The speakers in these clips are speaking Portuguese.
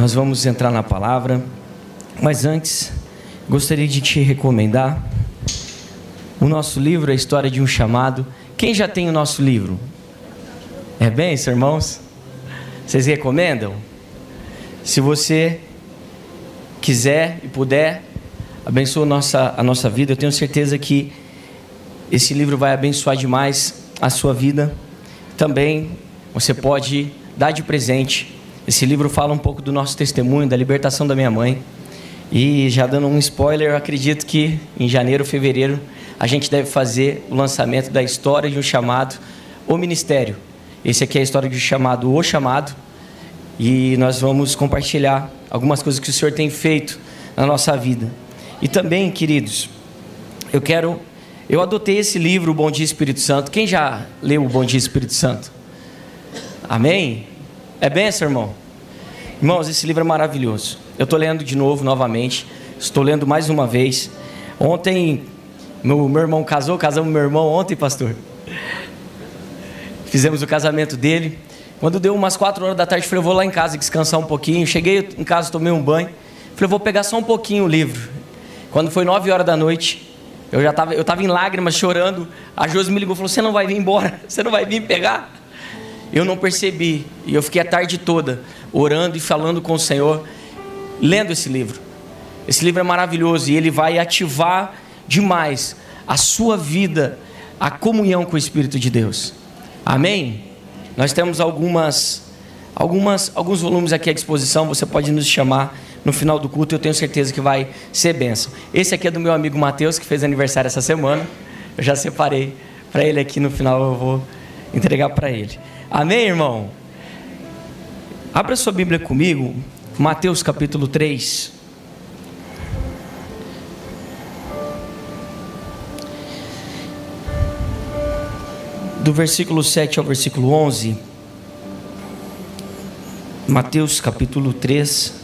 Nós vamos entrar na palavra, mas antes gostaria de te recomendar o nosso livro, A História de um Chamado. Quem já tem o nosso livro? É bem, irmãos? Vocês recomendam? Se você quiser e puder, abençoa a nossa vida. Eu tenho certeza que esse livro vai abençoar demais a sua vida. Também você pode dar de presente. Esse livro fala um pouco do nosso testemunho, da libertação da minha mãe. E já dando um spoiler, eu acredito que em janeiro, fevereiro, a gente deve fazer o lançamento da História de um Chamado, o Ministério. Esse aqui é a história de um chamado, o chamado. E nós vamos compartilhar algumas coisas que o Senhor tem feito na nossa vida. E também, queridos, eu adotei esse livro, O Bom Dia Espírito Santo. Quem já leu O Bom Dia Espírito Santo? Amém? É bênção, irmão? Irmãos, esse livro é maravilhoso. Eu estou lendo de novo, novamente. Estou lendo mais uma vez. Ontem, meu irmão casamos meu irmão ontem, pastor. Fizemos o casamento dele. Quando deu umas 4 horas da tarde, falei, eu vou lá em casa descansar um pouquinho. Cheguei em casa, tomei um banho. Falei, eu vou pegar só um pouquinho o livro. Quando foi 9 horas da noite, eu estava em lágrimas, chorando. A Josi me ligou e falou, você não vai vir embora? Você não vai vir pegar? Eu não percebi. E eu fiquei a tarde toda orando e falando com o Senhor, lendo esse livro. Esse livro é maravilhoso e ele vai ativar demais a sua vida, a comunhão com o Espírito de Deus. Amém? Nós temos alguns volumes aqui à disposição. Você pode nos chamar no final do culto. Eu tenho certeza que vai ser bênção. Esse aqui é do meu amigo Matheus, que fez aniversário essa semana. Eu já separei para ele aqui. No final eu vou entregar para ele. Amém, irmão? Abra sua Bíblia comigo. Mateus capítulo 3. Do versículo 7 ao versículo 11, Mateus capítulo 3,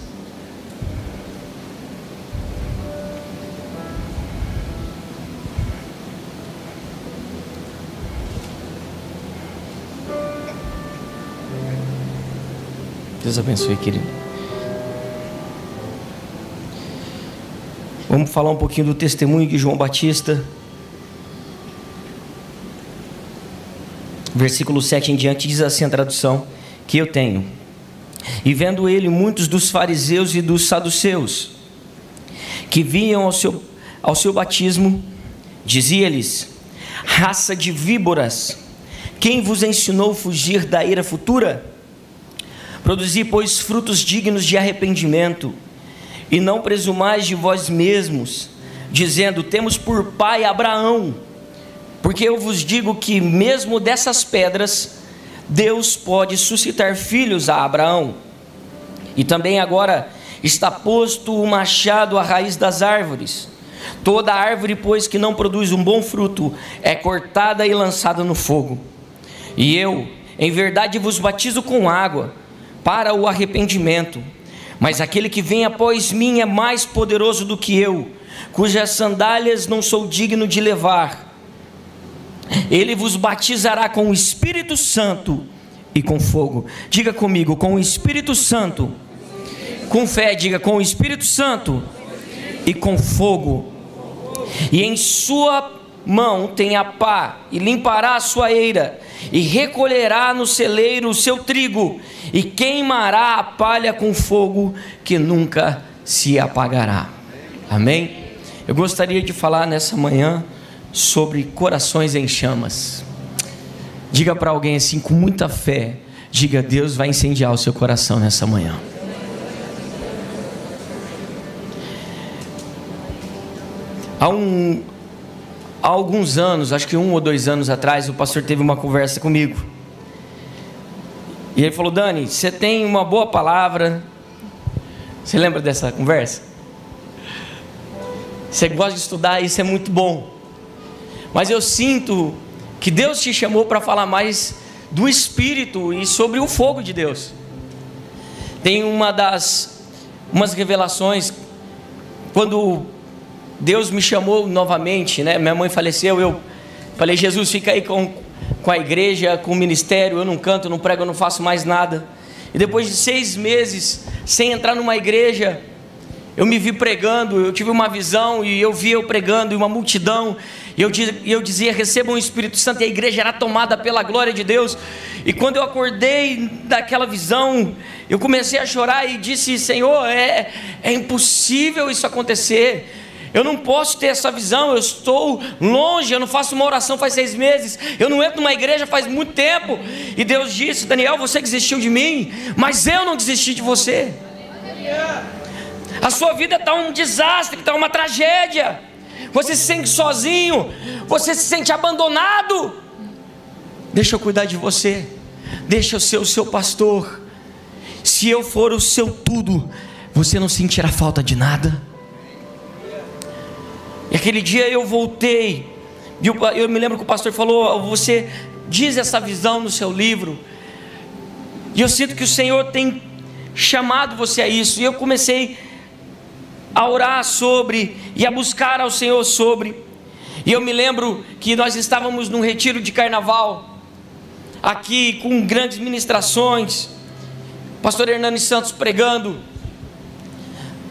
Deus abençoe, querido. Vamos falar um pouquinho do testemunho de João Batista. Versículo 7 em diante diz assim a tradução que eu tenho. E vendo ele muitos dos fariseus e dos saduceus, que vinham ao seu batismo, dizia-lhes, raça de víboras, quem vos ensinou a fugir da ira futura? Produzi, pois, frutos dignos de arrependimento, e não presumais de vós mesmos, dizendo, temos por pai Abraão. Porque eu vos digo que mesmo dessas pedras, Deus pode suscitar filhos a Abraão. E também agora está posto o machado à raiz das árvores. Toda árvore, pois, que não produz um bom fruto, é cortada e lançada no fogo. E eu, em verdade, vos batizo com água, para o arrependimento. Mas aquele que vem após mim é mais poderoso do que eu, cujas sandálias não sou digno de levar. Ele vos batizará com o Espírito Santo e com fogo. Diga comigo, com o Espírito Santo. Com fé, diga, com o Espírito Santo e com fogo. E em sua mão tem a pá, e limpará a sua eira, e recolherá no celeiro o seu trigo, e queimará a palha com fogo que nunca se apagará. Amém? Eu gostaria de falar nessa manhã sobre corações em chamas. Diga para alguém assim com muita fé, diga, Deus vai incendiar o seu coração nessa manhã. Há alguns anos, acho que 1 ou 2 anos atrás, o pastor teve uma conversa comigo e ele falou, Dani, você tem uma boa palavra. Você lembra dessa conversa? Você gosta de estudar, isso é muito bom, mas eu sinto que Deus te chamou para falar mais do Espírito e sobre o fogo de Deus. Tem umas revelações, quando Deus me chamou novamente, né? Minha mãe faleceu, eu falei, Jesus, fica aí com a igreja, com o ministério, eu não canto, não prego, eu não faço mais nada. E depois de 6 meses sem entrar numa igreja, eu me vi pregando. Eu tive uma visão e eu vi eu pregando e uma multidão, e eu dizia: recebam o Espírito Santo. E a igreja era tomada pela glória de Deus. E quando eu acordei daquela visão, eu comecei a chorar e disse: Senhor, é impossível isso acontecer. Eu não posso ter essa visão, eu estou longe, eu não faço uma oração faz 6 meses, eu não entro numa igreja faz muito tempo. E Deus disse: Daniel, você desistiu de mim, mas eu não desisti de você. A sua vida está um desastre, está uma tragédia, você se sente sozinho, você se sente abandonado. Deixa eu cuidar de você, deixa eu ser o seu pastor. Se eu for o seu tudo, você não sentirá falta de nada. E aquele dia eu voltei, e eu me lembro que o pastor falou: você diz essa visão no seu livro, e eu sinto que o Senhor tem chamado você a isso. E eu comecei a orar sobre, e a buscar ao Senhor sobre. E eu me lembro que nós estávamos num retiro de carnaval, aqui com grandes ministrações, pastor Hernani Santos pregando,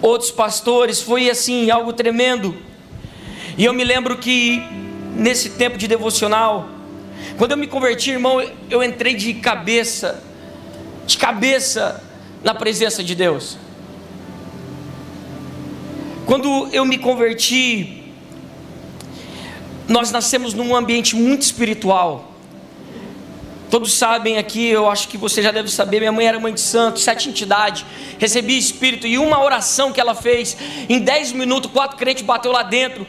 outros pastores, foi assim, algo tremendo. E eu me lembro que nesse tempo de devocional, quando eu me converti, irmão, eu entrei de cabeça na presença de Deus. Quando eu me converti, nós nascemos num ambiente muito espiritual. Todos sabem aqui, eu acho que você já deve saber, minha mãe era mãe de santo, 7 entidades, recebia espírito, e uma oração que ela fez, em 10 minutos, 4 crentes bateu lá dentro.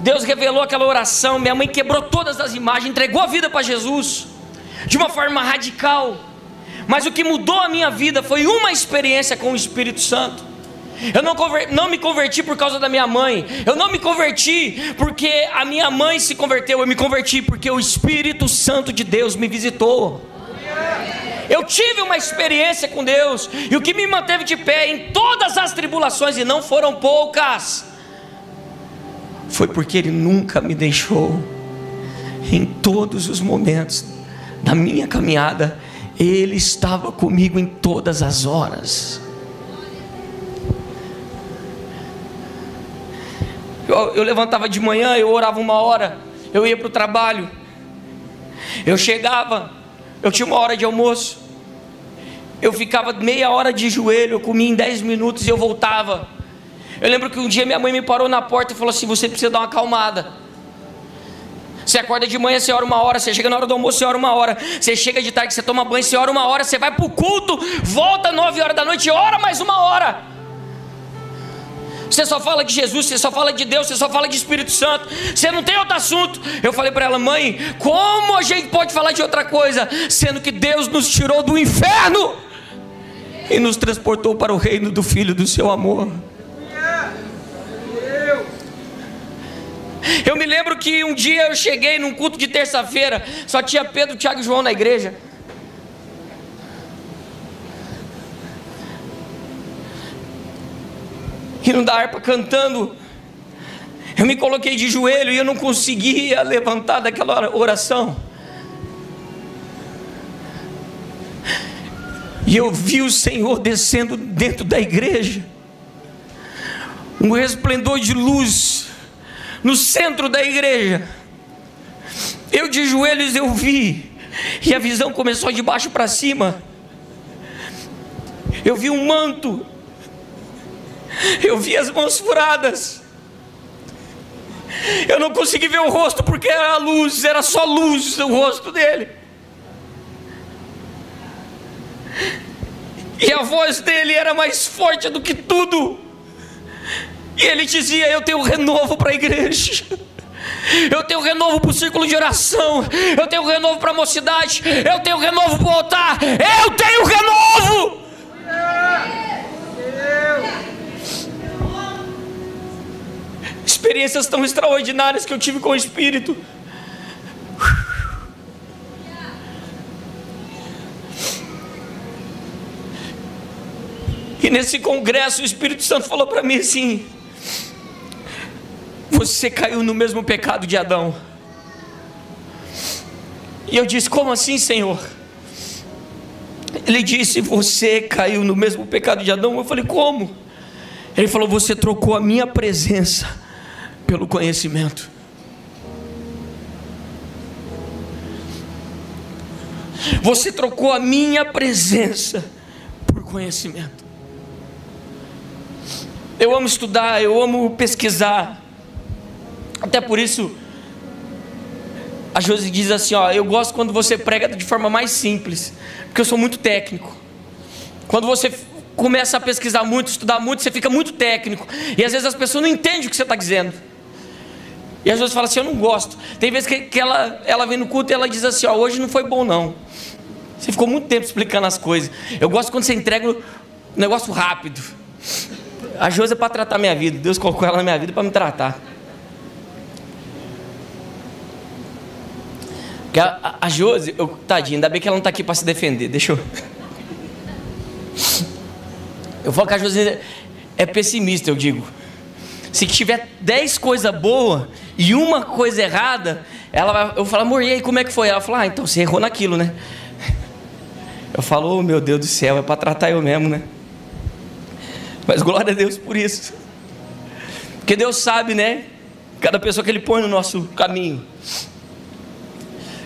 Deus revelou aquela oração, minha mãe quebrou todas as imagens, entregou a vida para Jesus, de uma forma radical. Mas o que mudou a minha vida foi uma experiência com o Espírito Santo. Eu não me converti por causa da minha mãe, eu não me converti porque a minha mãe se converteu, eu me converti porque o Espírito Santo de Deus me visitou. Eu tive uma experiência com Deus, e o que me manteve de pé em todas as tribulações, e não foram poucas, foi porque Ele nunca me deixou. Em todos os momentos da minha caminhada, Ele estava comigo em todas as horas. Eu levantava de manhã, eu orava 1 hora, eu ia para o trabalho, eu chegava, eu tinha 1 hora de almoço, eu ficava meia hora de joelho, eu comia em 10 minutos e eu voltava. Eu lembro que um dia minha mãe me parou na porta e falou assim: você precisa dar uma acalmada. Você acorda de manhã, você ora 1 hora, você chega na hora do almoço, você ora 1 hora, você chega de tarde, você toma banho, você ora 1 hora, você vai para o culto, volta 9 horas da noite, ora mais 1 hora. Você só fala de Jesus, você só fala de Deus, você só fala de Espírito Santo, você não tem outro assunto. Eu falei para ela: mãe, como a gente pode falar de outra coisa, sendo que Deus nos tirou do inferno e nos transportou para o reino do Filho do seu amor? Eu me lembro que um dia eu cheguei num culto de terça-feira, só tinha Pedro, Tiago e João na igreja. E não da harpa cantando, eu me coloquei de joelho e eu não conseguia levantar daquela oração. E eu vi o Senhor descendo dentro da igreja, um resplendor de luz no centro da igreja. Eu de joelhos eu vi, e a visão começou de baixo para cima. Eu vi um manto, eu vi as mãos furadas, eu não consegui ver o rosto porque era luz, era só luz o rosto dele, e a voz dele era mais forte do que tudo. E ele dizia: eu tenho renovo para a igreja, eu tenho renovo para o círculo de oração, eu tenho renovo para a mocidade, eu tenho renovo para o altar, eu tenho renovo. Experiências tão extraordinárias que eu tive com o Espírito. E nesse congresso o Espírito Santo falou para mim assim: você caiu no mesmo pecado de Adão. E eu disse: como assim, Senhor? Ele disse, você caiu no mesmo pecado de Adão. Eu falei, como? Ele falou, você trocou a minha presença pelo conhecimento. Você trocou a minha presença por conhecimento. Eu amo estudar, eu amo pesquisar. Até por isso, a Josi diz assim, ó, eu gosto quando você prega de forma mais simples, porque eu sou muito técnico. Quando você começa a pesquisar muito, estudar muito, você fica muito técnico. E às vezes as pessoas não entendem o que você está dizendo. E às vezes fala assim, eu não gosto. Tem vezes que ela vem no culto e ela diz assim, ó, hoje não foi bom não. Você ficou muito tempo explicando as coisas. Eu gosto quando você entrega um negócio rápido. A Josi é para tratar minha vida. Deus colocou ela na minha vida para me tratar. Porque a Josi, tadinha, ainda bem que ela não está aqui para se defender. Deixa eu... Eu falo que a Josi é pessimista, eu digo. Se tiver 10 coisas boas e uma coisa errada, eu falo, amor, e aí, como é que foi? Ela fala, ah, então você errou naquilo, né? Eu falo, oh, meu Deus do céu, é para tratar eu mesmo, né? Mas glória a Deus por isso. Porque Deus sabe, né? Cada pessoa que Ele põe no nosso caminho.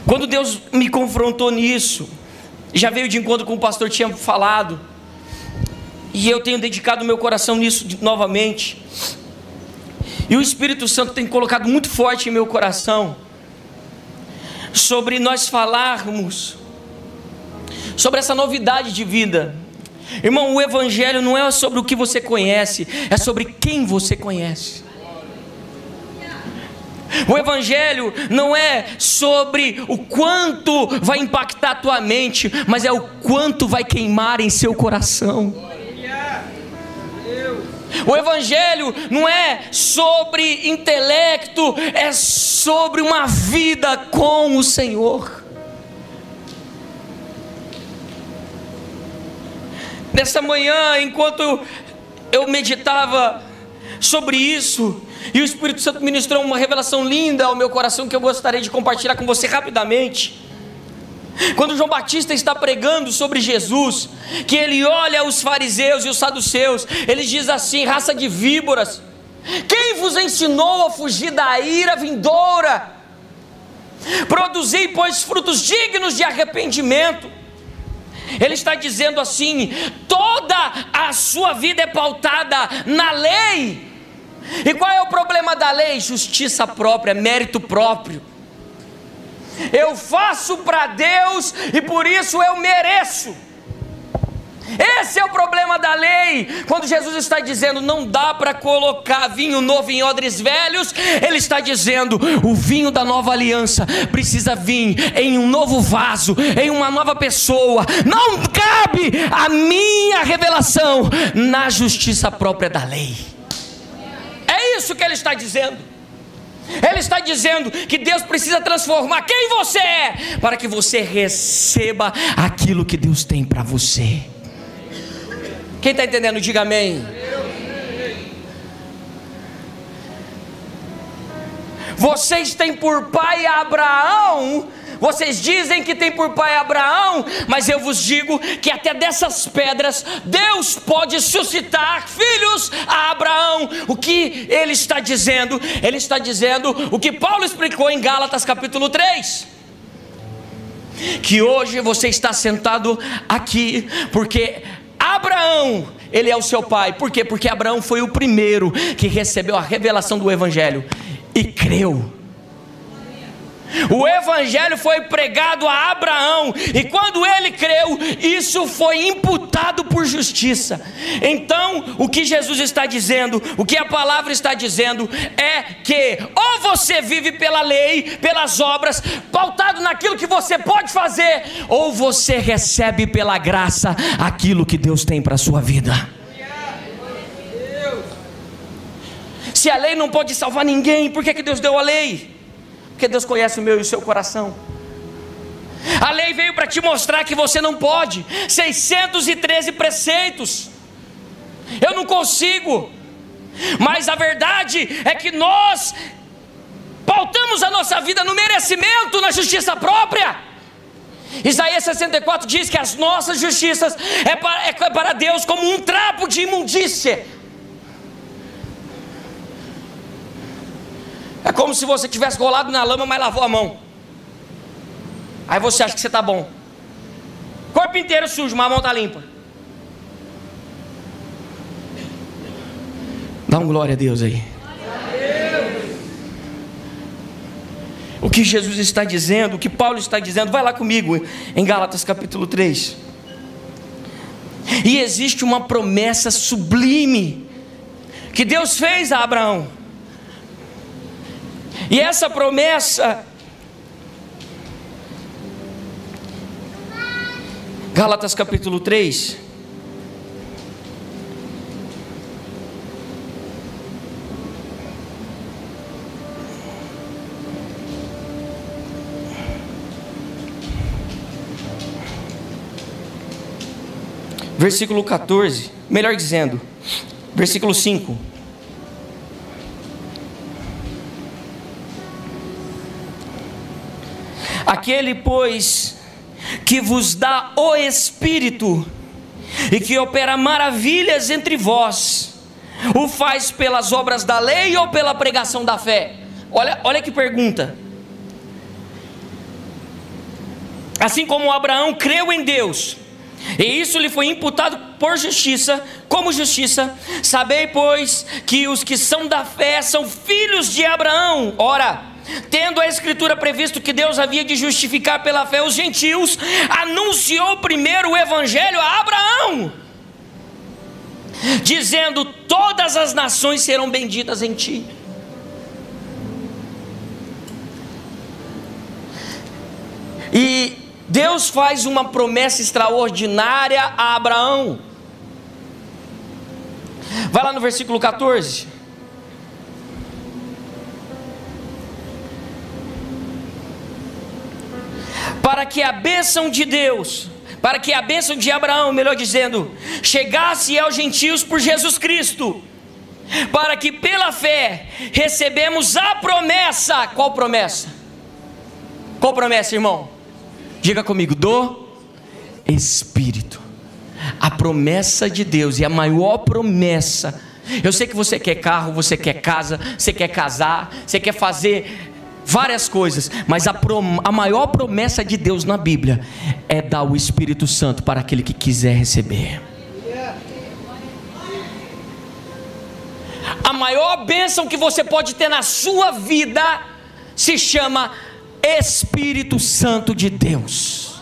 Quando Deus me confrontou nisso, já veio de encontro com o pastor tinha falado, e eu tenho dedicado meu coração nisso novamente. E o Espírito Santo tem colocado muito forte em meu coração sobre nós falarmos sobre essa novidade de vida. Irmão, o Evangelho não é sobre o que você conhece, é sobre quem você conhece. O Evangelho não é sobre o quanto vai impactar a tua mente, mas é o quanto vai queimar em seu coração. O Evangelho não é sobre intelecto, é sobre uma vida com o Senhor. Nessa manhã, enquanto eu meditava sobre isso, e o Espírito Santo ministrou uma revelação linda ao meu coração, que eu gostaria de compartilhar com você rapidamente. Quando João Batista está pregando sobre Jesus, que ele olha os fariseus e os saduceus, ele diz assim, raça de víboras, quem vos ensinou a fugir da ira vindoura? Produzi, pois, frutos dignos de arrependimento. Ele está dizendo assim, toda a sua vida é pautada na lei. E qual é o problema da lei? Justiça própria, mérito próprio. Eu faço para Deus e por isso eu mereço. Esse é o problema da lei. Quando Jesus está dizendo, não dá para colocar vinho novo em odres velhos, Ele está dizendo, o vinho da nova aliança precisa vir em um novo vaso, em uma nova pessoa. Não cabe a minha revelação na justiça própria da lei. É isso que Ele está dizendo. Ele está dizendo que Deus precisa transformar quem você é, para que você receba aquilo que Deus tem para você. Quem está entendendo, diga amém. Vocês têm por pai Abraão, vocês dizem que tem por pai Abraão, mas eu vos digo que até dessas pedras Deus pode suscitar filhos a Abraão. O que ele está dizendo? Ele está dizendo o que Paulo explicou em Gálatas capítulo 3, que hoje você está sentado aqui, porque Abraão, ele é o seu pai. Por quê? Porque Abraão foi o primeiro que recebeu a revelação do Evangelho e creu. O Evangelho foi pregado a Abraão, e quando ele creu, isso foi imputado por justiça. Então, o que Jesus está dizendo, o que a palavra está dizendo, é que ou você vive pela lei, pelas obras, pautado naquilo que você pode fazer, ou você recebe pela graça aquilo que Deus tem para a sua vida. Se a lei não pode salvar ninguém, por que que Deus deu a lei? Porque Deus conhece o meu e o seu coração. A lei veio para te mostrar que você não pode. 613 preceitos. Eu não consigo. Mas a verdade é que nós pautamos a nossa vida no merecimento, na justiça própria. Isaías 64 diz que as nossas justiças é para Deus como um trapo de imundícia. É como se você tivesse rolado na lama, mas lavou a mão. Aí você acha que você está bom. Corpo inteiro sujo, mas a mão está limpa. Dá um glória a Deus aí. O que Jesus está dizendo, o que Paulo está dizendo, vai lá comigo em Gálatas capítulo 3. E existe uma promessa sublime que Deus fez a Abraão. E essa promessa, Gálatas capítulo 3, versículo 14, melhor dizendo, versículo 5. Aquele, pois, que vos dá o Espírito e que opera maravilhas entre vós, o faz pelas obras da lei ou pela pregação da fé? Olha que pergunta. Assim como Abraão creu em Deus, e isso lhe foi imputado por justiça, como justiça, sabei, pois, que os que são da fé são filhos de Abraão. Ora, tendo a escritura previsto que Deus havia de justificar pela fé os gentios, anunciou primeiro o evangelho a Abraão, dizendo: todas as nações serão benditas em ti. E Deus faz uma promessa extraordinária a Abraão. Vai lá no versículo 14. Para que a bênção de Deus, para que a bênção de Abraão, melhor dizendo, chegasse aos gentios por Jesus Cristo, para que pela fé recebemos a promessa. Qual promessa? Qual promessa, irmão? Diga comigo: do Espírito. A promessa de Deus, e a maior promessa. Eu sei que você quer carro, você quer casa, você quer casar, você quer fazer várias coisas, mas a maior promessa de Deus na Bíblia é dar o Espírito Santo para aquele que quiser receber. A maior bênção que você pode ter na sua vida se chama Espírito Santo de Deus.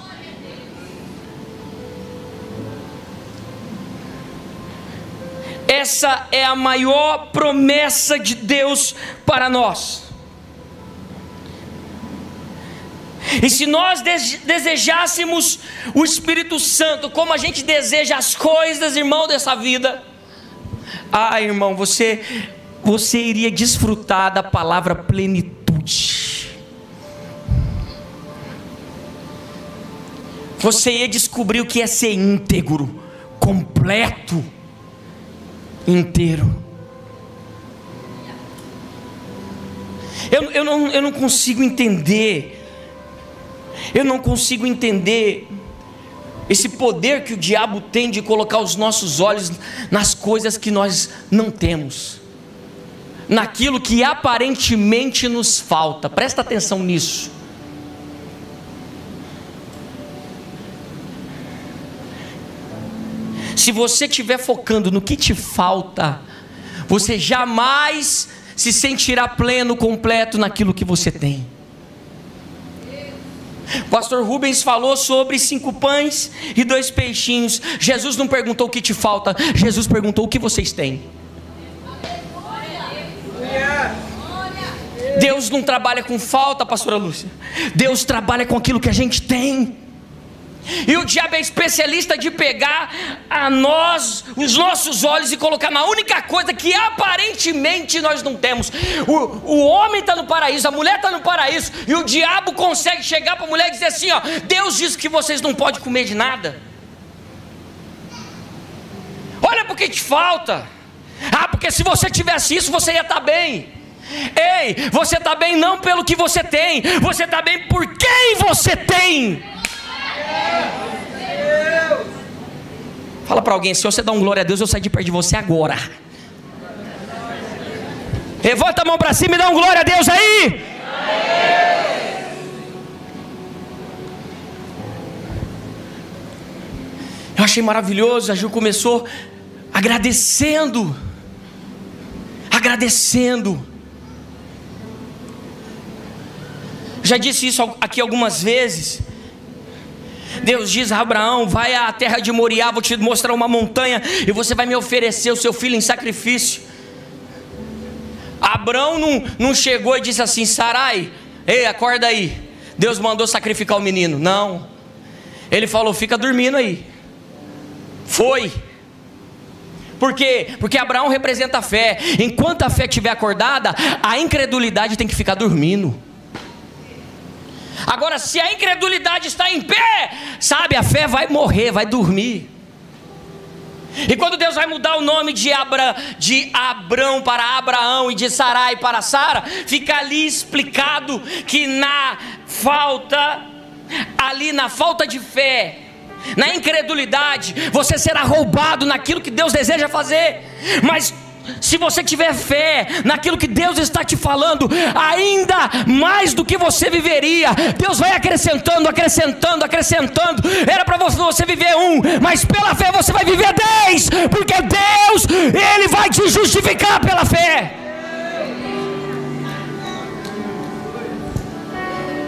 Essa é a maior promessa de Deus para nós. E se nós desejássemos o Espírito Santo como a gente deseja as coisas, irmão, dessa vida, ah, irmão, você iria desfrutar da palavra plenitude. Você ia descobrir o que é ser íntegro, completo, inteiro. Eu não consigo entender. Eu não consigo entender esse poder que o diabo tem de colocar os nossos olhos nas coisas que nós não temos, naquilo que aparentemente nos falta. Presta atenção nisso. Se você estiver focando no que te falta, você jamais se sentirá pleno, completo naquilo que você tem. Pastor Rubens falou sobre 5 pães e 2 peixinhos. Jesus não perguntou o que te falta, Jesus perguntou o que vocês têm. Deus não trabalha com falta, pastora Lúcia. Deus trabalha com aquilo que a gente tem. E o diabo é especialista de pegar a nós, os nossos olhos, e colocar na única coisa que aparentemente nós não temos. O homem está no paraíso, a mulher está no paraíso, e o diabo consegue chegar para a mulher e dizer assim: ó, Deus diz que vocês não podem comer de nada. Olha porque te falta. Ah, porque se você tivesse isso, você ia estar bem. Ei, você está bem não pelo que você tem, você está bem por quem você tem. Fala para alguém, se você dá um glória a Deus, eu saio de perto de você agora. Levanta a mão para cima e dá um glória a Deus aí. Eu achei maravilhoso, a Ju começou agradecendo. Agradecendo. Já disse isso aqui algumas vezes. Deus diz a Abraão, vai à terra de Moriá, vou te mostrar uma montanha e você vai me oferecer o seu filho em sacrifício. Abrão não chegou e disse assim, Sarai, ei, acorda aí, Deus mandou sacrificar o menino. Não, ele falou, fica dormindo aí. Foi. Por quê? Porque Abraão representa a fé. Enquanto a fé estiver acordada, a incredulidade tem que ficar dormindo. Agora, se a incredulidade está em pé, sabe, a fé vai morrer, vai dormir. E quando Deus vai mudar o nome de Abrão para Abraão e de Sarai para Sara, fica ali explicado que na falta de fé, na incredulidade, você será roubado naquilo que Deus deseja fazer. Mas se você tiver fé naquilo que Deus está te falando, ainda mais do que você viveria, Deus vai acrescentando. Era para você viver 1, mas pela fé você vai viver 10, porque Deus, Ele vai te justificar pela fé.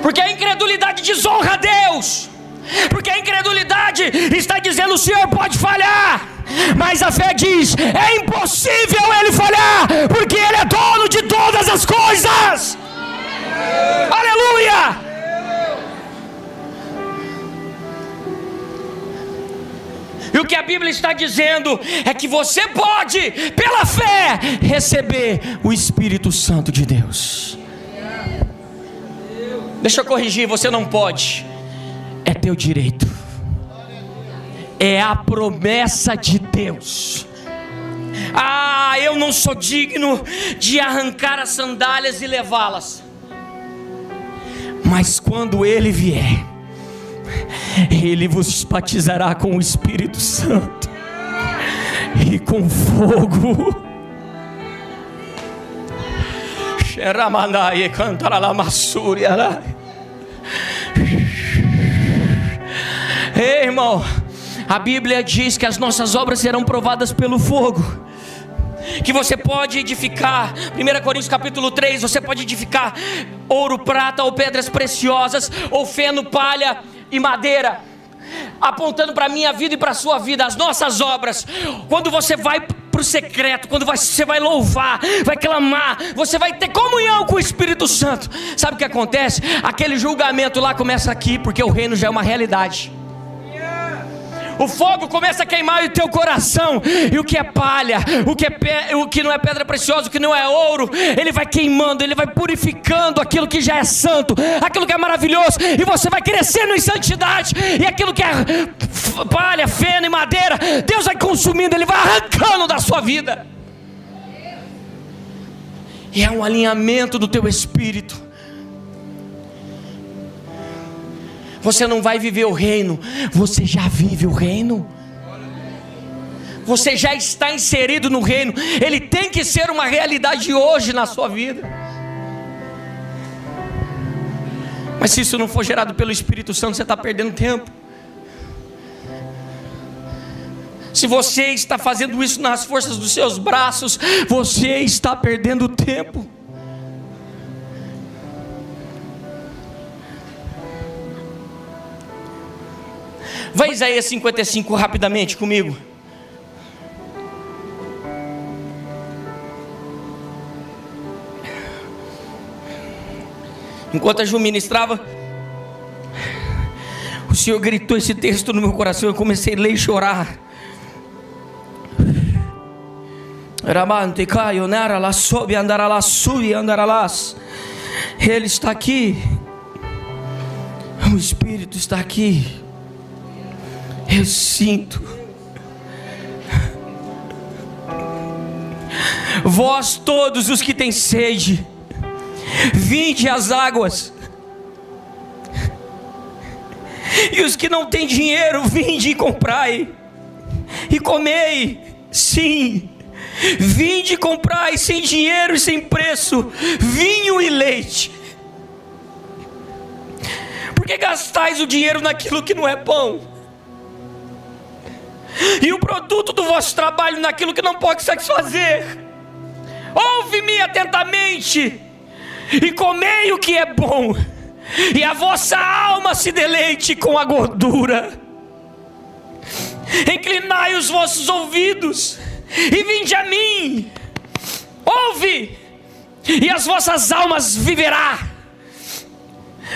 Porque a incredulidade desonra a Deus. Porque a incredulidade está dizendo, o Senhor pode falhar, mas a fé diz, é impossível Ele falhar, porque Ele é dono de todas as coisas. Aleluia! E o que a Bíblia está dizendo é que você pode, pela fé, receber o Espírito Santo de Deus. Deixa eu corrigir, você não pode. É teu direito. É a promessa de Deus. Ah, eu não sou digno de arrancar as sandálias e levá-las. Mas quando Ele vier, Ele vos batizará com o Espírito Santo e com fogo. Xeramandai cantaralamassuri arai. Ei, irmão, a Bíblia diz que as nossas obras serão provadas pelo fogo, que você pode edificar, 1 Coríntios capítulo 3, você pode edificar ouro, prata ou pedras preciosas, ou feno, palha e madeira, apontando para a minha vida e para a sua vida, as nossas obras. Quando você vai para o secreto, quando você vai louvar, vai clamar, você vai ter comunhão com o Espírito Santo, sabe o que acontece? Aquele julgamento lá começa aqui, porque o reino já é uma realidade. O fogo começa a queimar o teu coração, e o que é palha, o que não é pedra preciosa, o que não é ouro, ele vai queimando, ele vai purificando aquilo que já é santo, aquilo que é maravilhoso, e você vai crescendo em santidade, e aquilo que é palha, feno e madeira, Deus vai consumindo, Ele vai arrancando da sua vida, e é um alinhamento do teu espírito. Você não vai viver o reino, você já vive o reino. Você já está inserido no reino. Ele tem que ser uma realidade hoje na sua vida. Mas se isso não for gerado pelo Espírito Santo, você está perdendo tempo. Se você está fazendo isso nas forças dos seus braços, você está perdendo tempo. Vai Isaías 55 rapidamente comigo. Enquanto a Ju ministrava, o Senhor gritou esse texto no meu coração. Eu comecei a ler e chorar. Ele está aqui. O Espírito está aqui. Eu sinto. Vós todos os que têm sede, vinde às águas. E os que não têm dinheiro, vinde e comprai. e comei, sim, vinde e comprai sem dinheiro e sem preço, vinho e leite. Por que gastais o dinheiro naquilo que não é pão, e o produto do vosso trabalho naquilo que não pode satisfazer? Ouve-me atentamente, e comei o que é bom, e a vossa alma se deleite com a gordura. Inclinai os vossos ouvidos, e vinde a mim. Ouve, e as vossas almas viverá,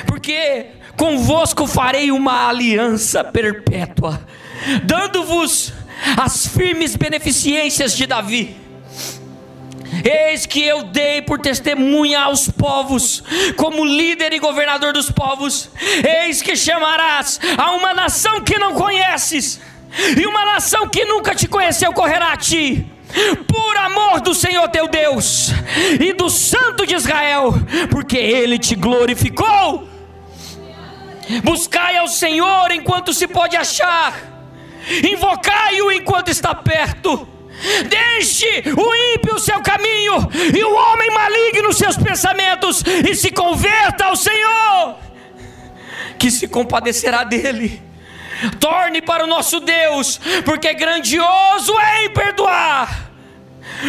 porque convosco farei uma aliança perpétua, dando-vos as firmes beneficências de Davi. Eis que eu dei por testemunha aos povos, como líder e governador dos povos. Eis que chamarás a uma nação que não conheces, e uma nação que nunca te conheceu correrá a ti, por amor do Senhor teu Deus e do Santo de Israel, porque Ele te glorificou. Buscai ao Senhor enquanto se pode achar, invocai-o enquanto está perto. Deixe o ímpio o seu caminho, e o homem maligno os seus pensamentos, e se converta ao Senhor, que se compadecerá dele. Torne para o nosso Deus, porque grandioso é em perdoar.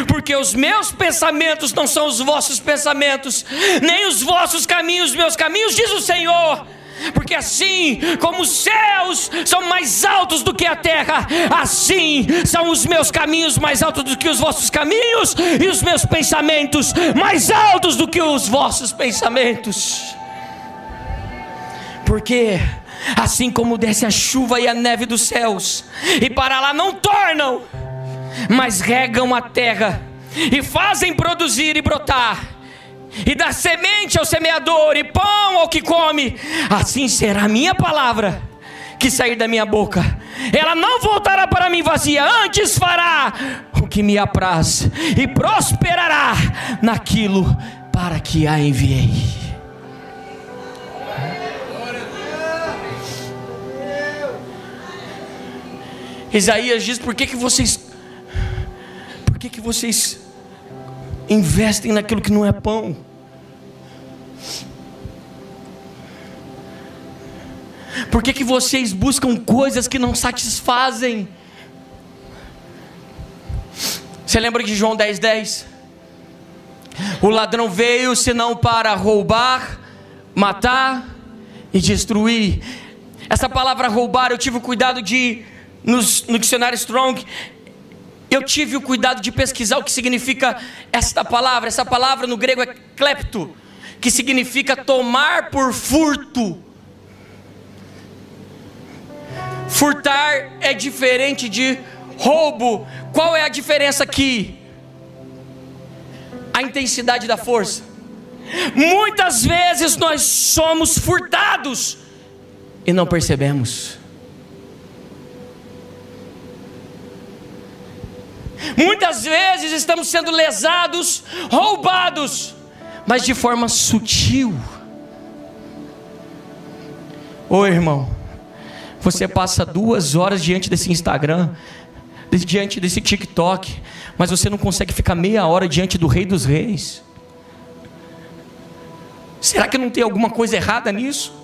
Porque os meus pensamentos não são os vossos pensamentos, nem os vossos caminhos, meus caminhos, diz o Senhor. Porque assim como os céus são mais altos do que a terra, assim são os meus caminhos mais altos do que os vossos caminhos, e os meus pensamentos mais altos do que os vossos pensamentos. Porque assim como desce a chuva e a neve dos céus, e para lá não tornam, mas regam a terra, e fazem produzir e brotar, e dá semente ao semeador e pão ao que come, assim será a minha palavra que sair da minha boca. Ela não voltará para mim vazia, antes fará o que me apraz e prosperará naquilo para que a enviei. Isaías diz: por que vocês investem naquilo que não é pão? Por que vocês buscam coisas que não satisfazem? Você lembra de João 10:10? O ladrão veio senão para roubar, matar e destruir. Essa palavra roubar, eu tive o cuidado de, no dicionário Strong, eu tive o cuidado de pesquisar o que significa esta palavra. Essa palavra no grego é klepto, que significa tomar por furto. Furtar é diferente de roubo. Qual é a diferença aqui? A intensidade da força. Muitas vezes nós somos furtados e não percebemos. Muitas vezes estamos sendo lesados, roubados, mas de forma sutil. Ô irmão, você passa 2 horas diante desse Instagram, diante desse TikTok, mas você não consegue ficar meia hora diante do Rei dos Reis. Será que não tem alguma coisa errada nisso?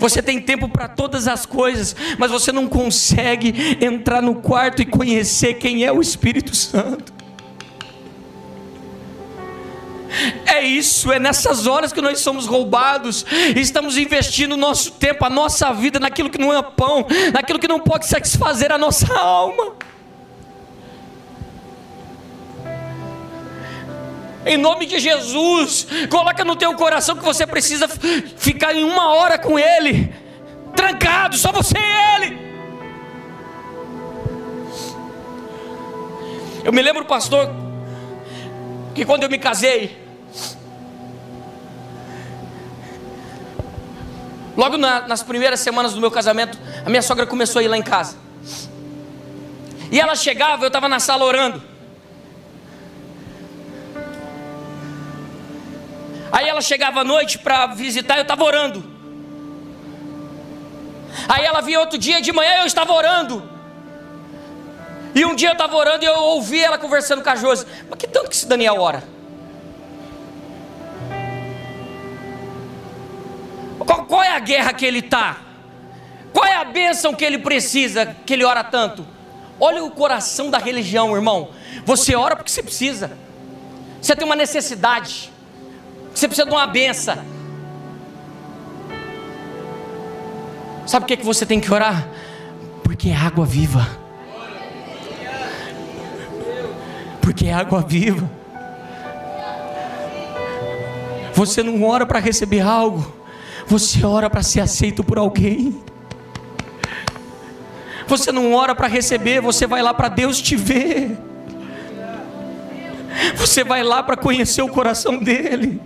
Você tem tempo para todas as coisas, mas você não consegue entrar no quarto e conhecer quem é o Espírito Santo. É isso, é nessas horas que nós somos roubados. Estamos investindo o nosso tempo, a nossa vida, naquilo que não é pão, naquilo que não pode satisfazer a nossa alma. Em nome de Jesus, coloca no teu coração que você precisa ficar em 1 hora com Ele, trancado, só você e Ele. Eu me lembro, pastor, que quando eu me casei, logo nas primeiras semanas do meu casamento, a minha sogra começou a ir lá em casa, e ela chegava, eu estava na sala orando. Aí ela chegava à noite para visitar, eu estava orando. Aí ela vinha outro dia de manhã, eu estava orando. E um dia eu estava orando e eu ouvi ela conversando com a Josi. Mas que tanto que esse Daniel ora? Qual é a guerra que ele está? Qual é a bênção que ele precisa, que ele ora tanto? Olha o coração da religião, irmão. Você ora porque você precisa. Você tem uma necessidade. Você precisa de uma bênção. Sabe por que você tem que orar? Porque é água viva. Porque é água viva. Você não ora para receber algo. Você ora para ser aceito por alguém. Você não ora para receber, você vai lá para Deus te ver. Você vai lá para conhecer o coração dele.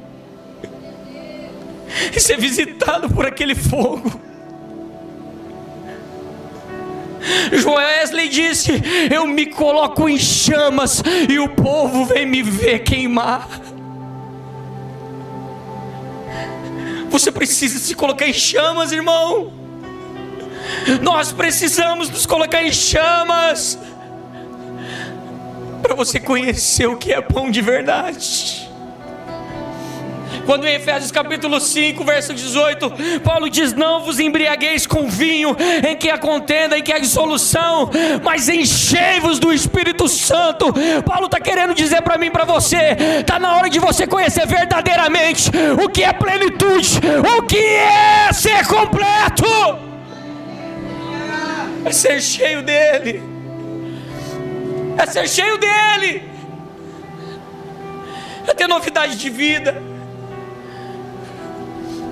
E ser visitado por aquele fogo. Joesley disse: eu me coloco em chamas e o povo vem me ver queimar. Você precisa se colocar em chamas, irmão. Nós precisamos nos colocar em chamas para você conhecer o que é pão de verdade. Quando em Efésios capítulo 5, verso 18, Paulo diz: não vos embriagueis com vinho, em que a contenda, em que a dissolução, mas enchei-vos do Espírito Santo. Paulo está querendo dizer para mim e para você, está na hora de você conhecer verdadeiramente o que é plenitude, o que é ser completo, é ser cheio dele, é ser cheio dele, é ter novidade de vida.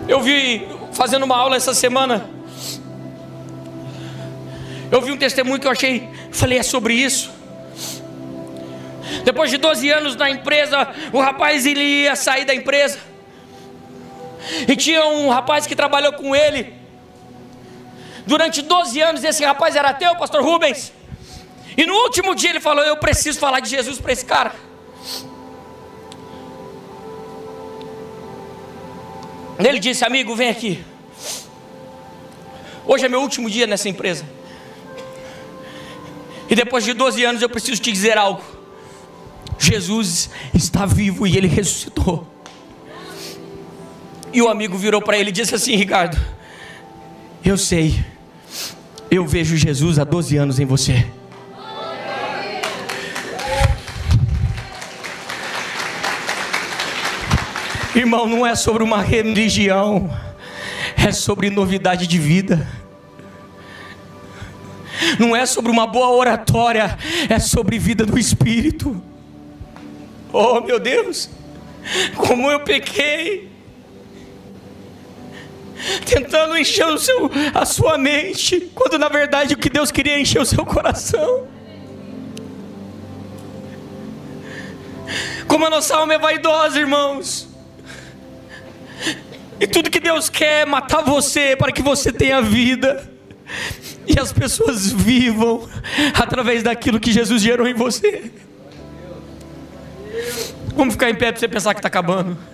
Eu vi, fazendo uma aula essa semana, eu vi um testemunho que eu achei, falei, é sobre isso. Depois de 12 anos na empresa, o rapaz ele ia sair da empresa. E tinha um rapaz que trabalhou com ele. Durante 12 anos esse rapaz era ateu, pastor Rubens. E no último dia ele falou: eu preciso falar de Jesus para esse cara. Ele disse: amigo, vem aqui. Hoje é meu último dia nessa empresa. E depois de 12 anos eu preciso te dizer algo. Jesus está vivo e Ele ressuscitou. E o amigo virou para ele e disse assim: Ricardo, eu sei. Eu vejo Jesus há 12 anos em você. Irmão, não é sobre uma religião, é sobre novidade de vida. Não é sobre uma boa oratória, é sobre vida do Espírito. Oh, meu Deus, como eu pequei, tentando encher a sua mente, quando na verdade o que Deus queria é encher o seu coração. Como a nossa alma é vaidosa, irmãos. E tudo que Deus quer é matar você para que você tenha vida. E as pessoas vivam através daquilo que Jesus gerou em você. Vamos ficar em pé para você pensar que está acabando.